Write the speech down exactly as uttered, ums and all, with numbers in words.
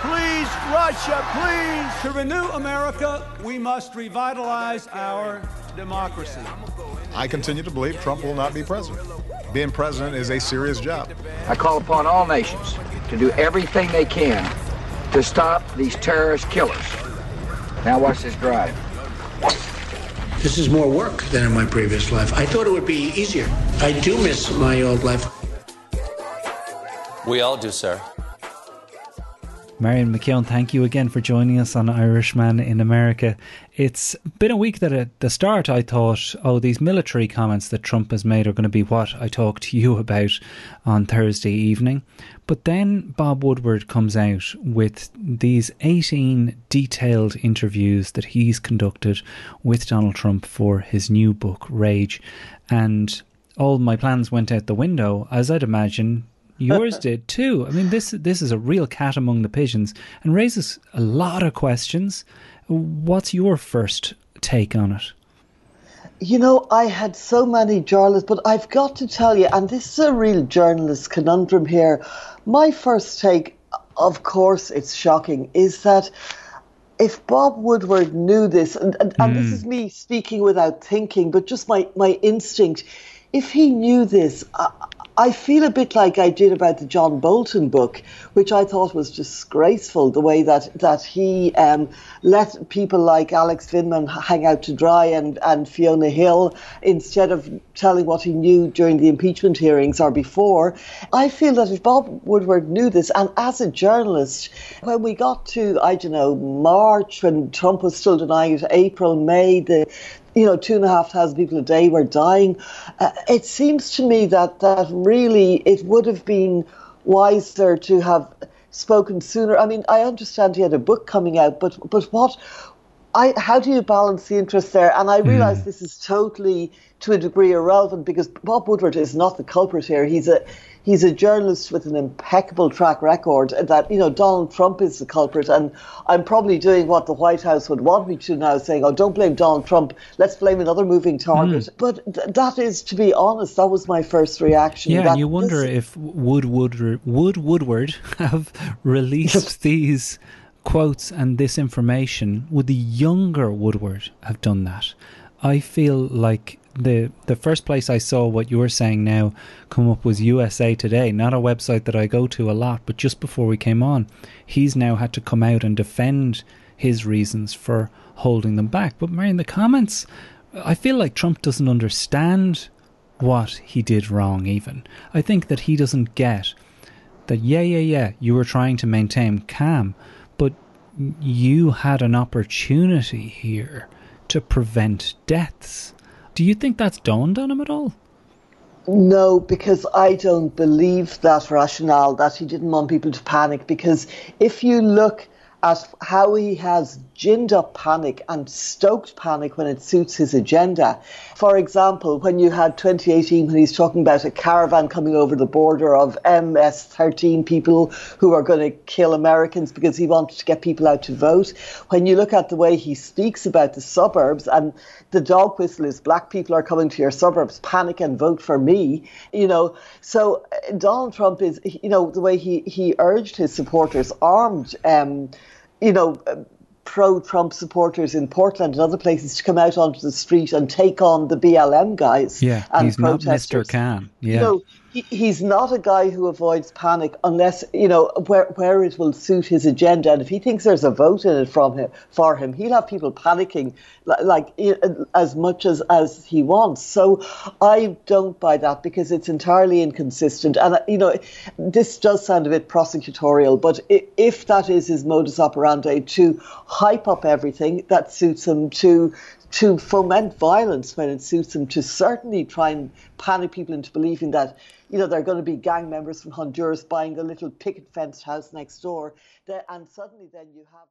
Please, Russia, please. To renew America, we must revitalize our democracy. I continue to believe Trump will not be president. Being president is a serious job. I call upon all nations to do everything they can to stop these terrorist killers. Now watch this drive. This is more work than in my previous life. I thought it would be easier. I do miss my old life. We all do, sir. Marion McKeone, thank you again for joining us on Irishman in America. It's been a week that at the start I thought, oh, these military comments that Trump has made are going to be what I talk to you about on Thursday evening. But then Bob Woodward comes out with these eighteen detailed interviews that he's conducted with Donald Trump for his new book, Rage. And all my plans went out the window, as I'd imagine. Yours did too. I mean, this this is a real cat among the pigeons and raises a lot of questions. What's your first take on it? You know, I had so many journalists, but I've got to tell you, and this is a real journalist conundrum here, my first take, of course it's shocking, is that if Bob Woodward knew this, and, and, mm. and this is me speaking without thinking, but just my, my instinct, if he knew this... I, I feel a bit like I did about the John Bolton book, which I thought was disgraceful, the way that, that he um, let people like Alex Vindman hang out to dry and, and Fiona Hill, instead of telling what he knew during the impeachment hearings or before. I feel that if Bob Woodward knew this, and as a journalist, when we got to, I don't know, March, when Trump was still denying it, April, May, the... you know, two and a half thousand people a day were dying. Uh, it seems to me that, that really it would have been wiser to have spoken sooner. I mean, I understand he had a book coming out, but but what, I how do you balance the interest there? And I realise mm. this is totally, to a degree, irrelevant, because Bob Woodward is not the culprit here. He's a He's a journalist with an impeccable track record that, you know, Donald Trump is the culprit. And I'm probably doing what the White House would want me to now, saying, oh, don't blame Donald Trump. Let's blame another moving target. Mm. But th- that is, to be honest, that was my first reaction. Yeah, that and you wonder this- if would Woodward, would Woodward have released these quotes and this information? Would the younger Woodward have done that? I feel like... The the first place I saw what you were saying now come up was U S A Today, not a website that I go to a lot, but just before we came on, he's now had to come out and defend his reasons for holding them back. But Marion, the comments, I feel like Trump doesn't understand what he did wrong even. I think that he doesn't get that, yeah, yeah, yeah, you were trying to maintain calm, but you had an opportunity here to prevent deaths. Do you think that's dawned on him at all? No, because I don't believe that rationale, that he didn't want people to panic. Because if you look at how he has ginned up panic and stoked panic when it suits his agenda. For example, when you had twenty eighteen, when he's talking about a caravan coming over the border of M S thirteen people who are going to kill Americans because he wanted to get people out to vote. When you look at the way he speaks about the suburbs, and the dog whistle is black people are coming to your suburbs, panic and vote for me. You know, so Donald Trump is, you know, the way he, he urged his supporters, armed, um, you know, pro-Trump supporters in Portland and other places to come out onto the street and take on the B L M guys yeah, and he's protesters. Not Mister Calm. Yeah. You know, he, he's not a guy who avoids panic unless, you know, where where it will suit his agenda. And if he thinks there's a vote in it from him for him, he'll have people panicking like, like as much as, as he wants. So I don't buy that because it's entirely inconsistent. And, you know, this does sound a bit prosecutorial, but if that is his modus operandi to hype up everything that suits him, to to foment violence when it suits him, to certainly try and panic people into believing that, you know, they're going to be gang members from Honduras buying the little picket fenced house next door, and suddenly then you have